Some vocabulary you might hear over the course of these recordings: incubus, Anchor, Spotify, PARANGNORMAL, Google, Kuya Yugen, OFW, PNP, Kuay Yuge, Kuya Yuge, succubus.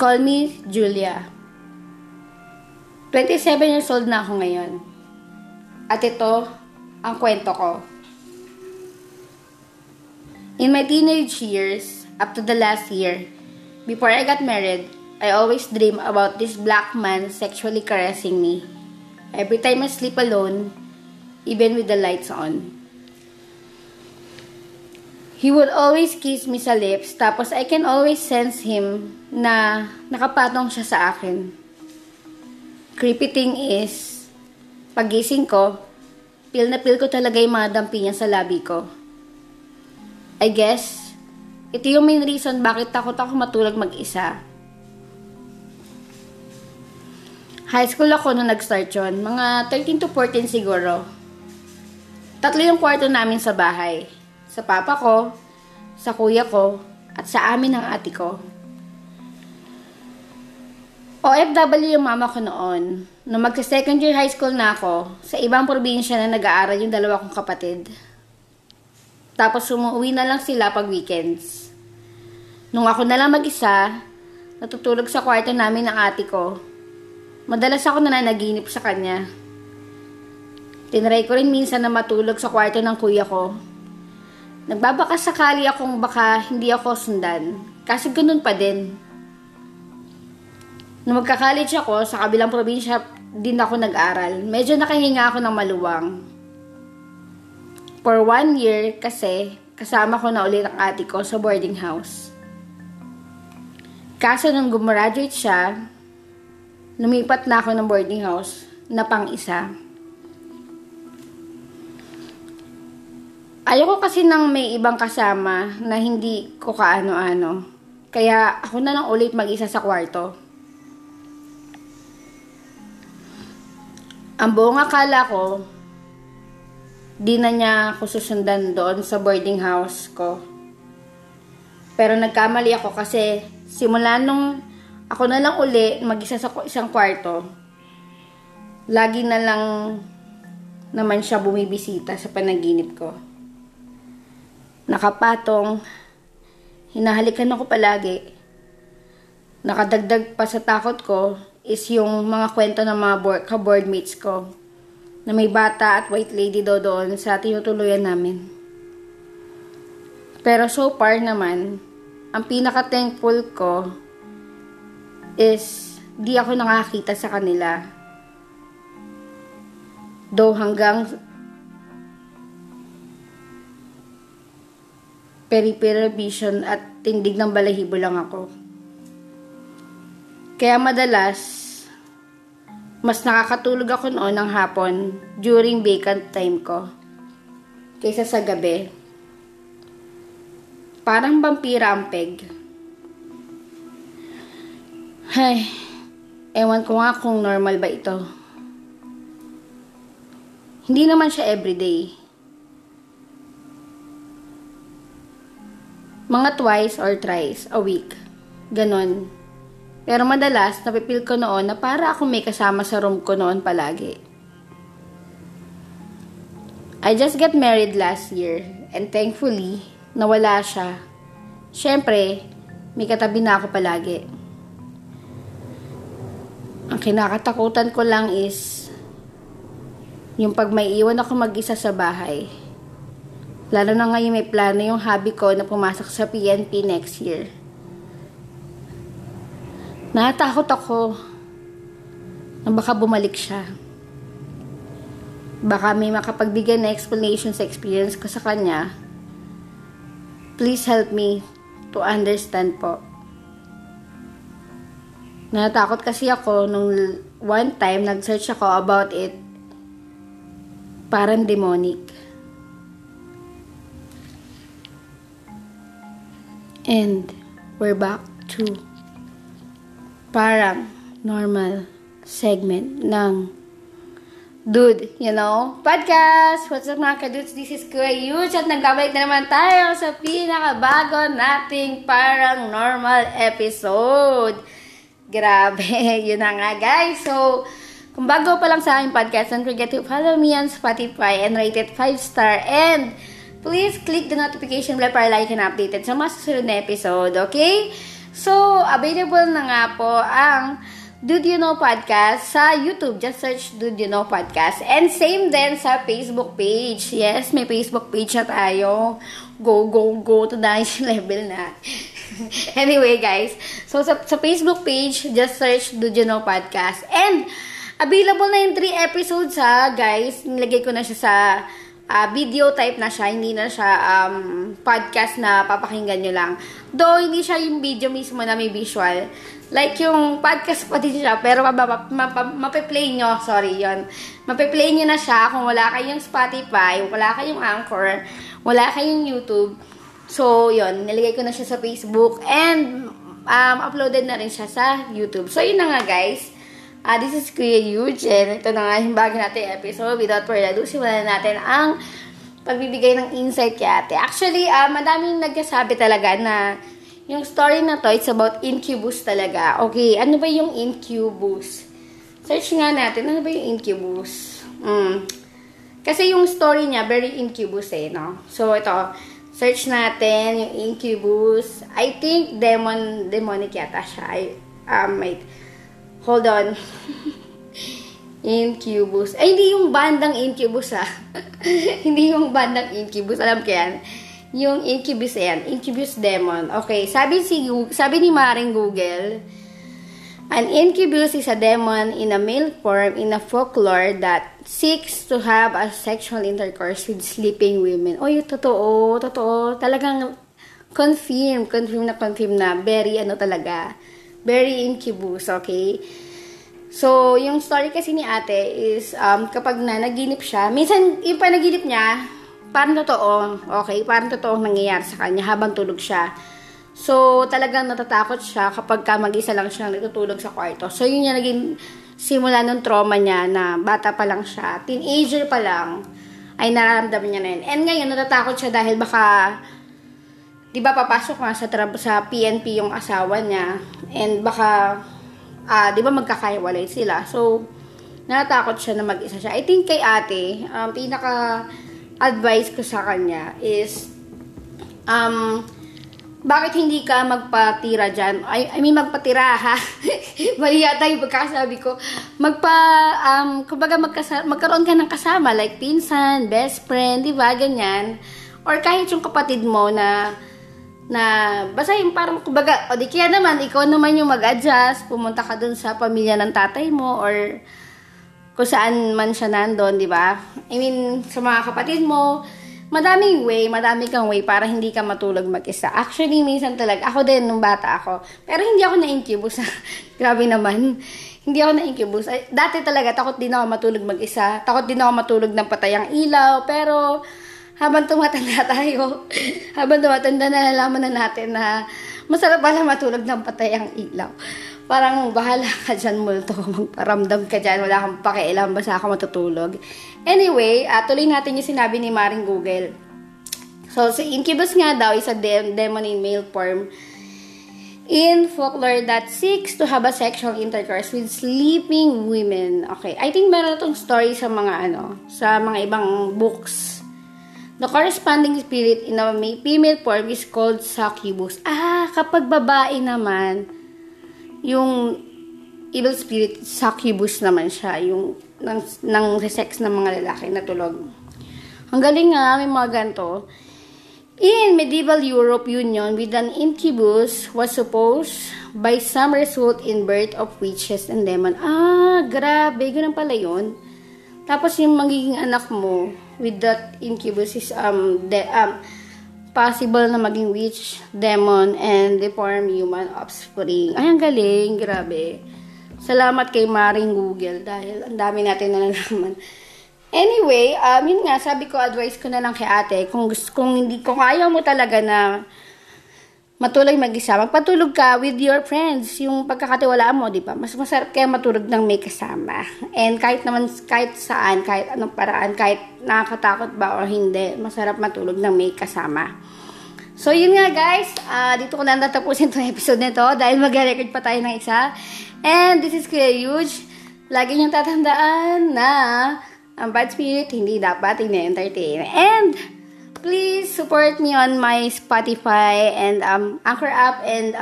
Call me Julia. 27 years old na ako ngayon. At ito ang kwento ko. In my teenage years, up to the last year, before I got married, I always dream about this black man sexually caressing me. Every time I sleep alone, even with the lights on. He would always kiss me sa lips, tapos I can always sense him na nakapatong siya sa akin. Creepy thing is, paggising ko, feel na feel ko talaga yung mga dampi niya sa labi ko. I guess, ito yung main reason bakit takot ako matulog mag-isa. High school ako nung nag-start yun, mga 13 to 14 siguro. Tatlo yung kwarto namin sa bahay. Sa papa ko, sa kuya ko, at sa amin ng ate ko. OFW yung mama ko noon. Nung magsa-second year high school na ako, sa ibang probinsya na nag-aaral yung dalawa kong kapatid. Tapos umuwi na lang sila pag weekends. Nung ako na lang mag-isa, natutulog sa kwarto namin ng ate ko. Madalas ako nananaginip sa kanya. Tinry ko rin minsan na matulog sa kwarto ng kuya ko. Nagbabaka sakali akong baka hindi ako sundan. Kasi ganun pa din. Nung magka-college ako, sa kabilang probinsya din ako nag-aral. Medyo nakahinga ako ng maluwang. For 1 year kasi, kasama ko na ulit ang ate ko sa boarding house. Kaso nung gumraduate siya, lumipat na ako ng boarding house na pang-isa. Ayoko kasi nang may ibang kasama na hindi ko kaano-ano. Kaya ako na lang ulit mag-isa sa kwarto. Ang buong akala ko, di na niya ako susundan doon sa boarding house ko. Pero nagkamali ako kasi simula nung ako na lang ulit mag-isa sa isang kwarto, lagi na lang naman siya bumibisita sa panaginip ko. Nakapatong, hinahalikan ako palagi. Nakadagdag pa sa takot ko is yung mga kwento ng mga ka-board mates ko na may bata at white lady daw doon sa tinutuluyan namin. Pero so far naman, ang pinaka-thankful ko is di ako nakakita sa kanila. Though hanggang peripheral vision at tindig ng balahibo lang ako. Kaya madalas, mas nakakatulog ako noon ng hapon during vacant time ko kaysa sa gabi. Parang vampira ang peg. Ay, ewan ko nga kung normal ba ito. Hindi naman siya everyday. Mga twice or thrice a week. Ganon. Pero madalas, napipil ko noon na para akong may kasama sa room ko noon palagi. I just got married last year and thankfully, nawala siya. Siyempre, may katabi na ako palagi. Ang kinakatakutan ko lang is yung pag may iwan ako mag-isa sa bahay. Lalo na ngayon may plano yung hobby ko na pumasok sa PNP next year. Natakot ako na baka bumalik siya. Baka may makapagbigay na explanation sa experience ko sa kanya. Please help me to understand po. Natakot kasi ako nung one time nag-search ako about it. Parang demonic. And we're back to parang normal segment ng Dude, You Know Podcast. What's up mga kadudes? This is Kuay Yuge at nagkabalik na naman tayo sa pinakabago nating parang normal episode. Grabe, yun na nga guys. So, kung bago pa lang sa aking podcast, don't forget to follow me on Spotify and rate it 5 star and please click the notification bell para lagi ka na updated sa mga susunod na episode, okay? So, available na nga po ang Did You Know Podcast sa YouTube. Just search Did You Know Podcast. And same din sa Facebook page. Yes, may Facebook page na tayo. Go to the next level na. Anyway, guys. So, sa Facebook page, just search Did You Know Podcast. And, available na yung 3 episodes ha, guys. Nilagay ko na siya sa video type na siya. Hindi na siya podcast na papakinggan nyo lang. Though, hindi siya yung video mismo na may visual. Like yung podcast pa din siya, pero mape-play nyo. Sorry, yun. Mape-play nyo na siya kung wala kayong Spotify, wala kayong Anchor, wala kayong YouTube. So, yun. Nilagay ko na siya sa Facebook. And, uploaded na rin siya sa YouTube. So, yun na nga, guys. This is Kuya Yugen. Ito na nga yung bago natin episode. Without further ado, simulan natin ang pagbibigay ng insight kay ate. Actually, madaming nagkasabi talaga na yung story na to, it's about incubus talaga. Okay, ano ba yung incubus? Search nga natin, ano ba yung incubus? Kasi yung story niya, very incubus eh, no? So, ito, search natin yung incubus. I think demonic yata siya. Wait. Hold on. Incubus. Ay, hindi yung bandang incubus, ha? Hindi yung bandang incubus. Alam ko yan. Yung incubus, yan. Incubus demon. Okay. Sabi ni Maring Google, an incubus is a demon in a male form in a folklore that seeks to have a sexual intercourse with sleeping women. Oy, totoo. Talagang confirm na. Very, talaga. Very incubus, okay? So, yung story kasi ni ate is, kapag na naginip siya, minsan, yung panaginip niya, parang totoong nangyayari sa kanya habang tulog siya. So, talagang natatakot siya kapag mag-isa lang siyang natutulog sa kwarto. So, yun yung naging simula ng trauma niya na bata pa lang siya, teenager pa lang, ay nararamdaman niya na yun. And ngayon, natatakot siya dahil baka, diba papasok nga sa PNP yung asawa niya and baka diba magkakaiwalay sila. So natakot siya na mag-isa siya. I think kay ate, pinaka advice ko sa kanya is bakit hindi ka magpatira diyan? I mean magpatira ha. Mali yata yung pagkasabi ko. Kumbaga magkaroon ka ng kasama like pinsan, best friend, diba ganyan, or kahit yung kapatid mo na basta yung parang kumbaga, o di kaya naman, ikaw naman yung mag-adjust, pumunta ka dun sa pamilya ng tatay mo, or kung saan man siya nandun, di ba? I mean, sa mga kapatid mo, madami kang way para hindi ka matulog mag-isa. Actually, minsan talaga, ako din nung bata ako, pero hindi ako na-incubus. Grabe naman. Hindi ako na-incubus. Dati talaga, takot din ako matulog mag-isa, takot din ako matulog ng patayang ilaw, pero Habang tumatanda, nalalaman na natin na masarap pala matulog ng patay ang ilaw. Parang bahala ka dyan, multo. Magparamdam ka dyan, wala kang pakialam, basta ako matutulog. Anyway, tuloy natin yung sinabi ni Maring Google. So, si incubus nga daw is a demon in male form in folklore that seeks to have a sexual intercourse with sleeping women. Okay, I think meron itong story sa mga ibang books. The corresponding spirit in a female form is called succubus. Kapag babae naman, yung evil spirit, succubus naman siya, yung ng sex ng mga lalaki na tulog. Ang galing nga, may mga ganito. In medieval Europe, union with an incubus was supposed by some result in birth of witches and demons. Grabe, ganun pala yun. Tapos yung magiging anak mo, with that incubus is possible na maging witch, demon, and deformed human offspring. Ay, ang galing. Grabe. Salamat kay Maring Google dahil ang dami natin nalalaman. Anyway, yun nga, sabi ko, advice ko na lang kay ate. Kung ayaw mo talaga na matulog mag-isa, magpatulog ka with your friends. Yung pagkakatiwalaan mo, di ba? Mas masarap kaya matulog ng may kasama. And kahit saan, kahit anong paraan, kahit nakakatakot ba o hindi, masarap matulog ng may kasama. So, yun nga guys. Dito ko na natapusin itong episode nito dahil mag-record pa tayo ng isa. And this is Kuya Yuge. Lagi niyong tatandaan na ang bad spirit hindi dapat ina-entertain. And please support me on my Spotify and Anchor app and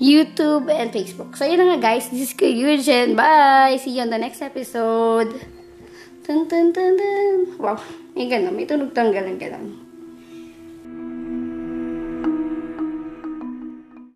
YouTube and Facebook. So yun na nga guys, this is Kuya Yugen. Bye! See you on the next episode. Dun, dun, dun, dun. Wow, may tunog tanggalan.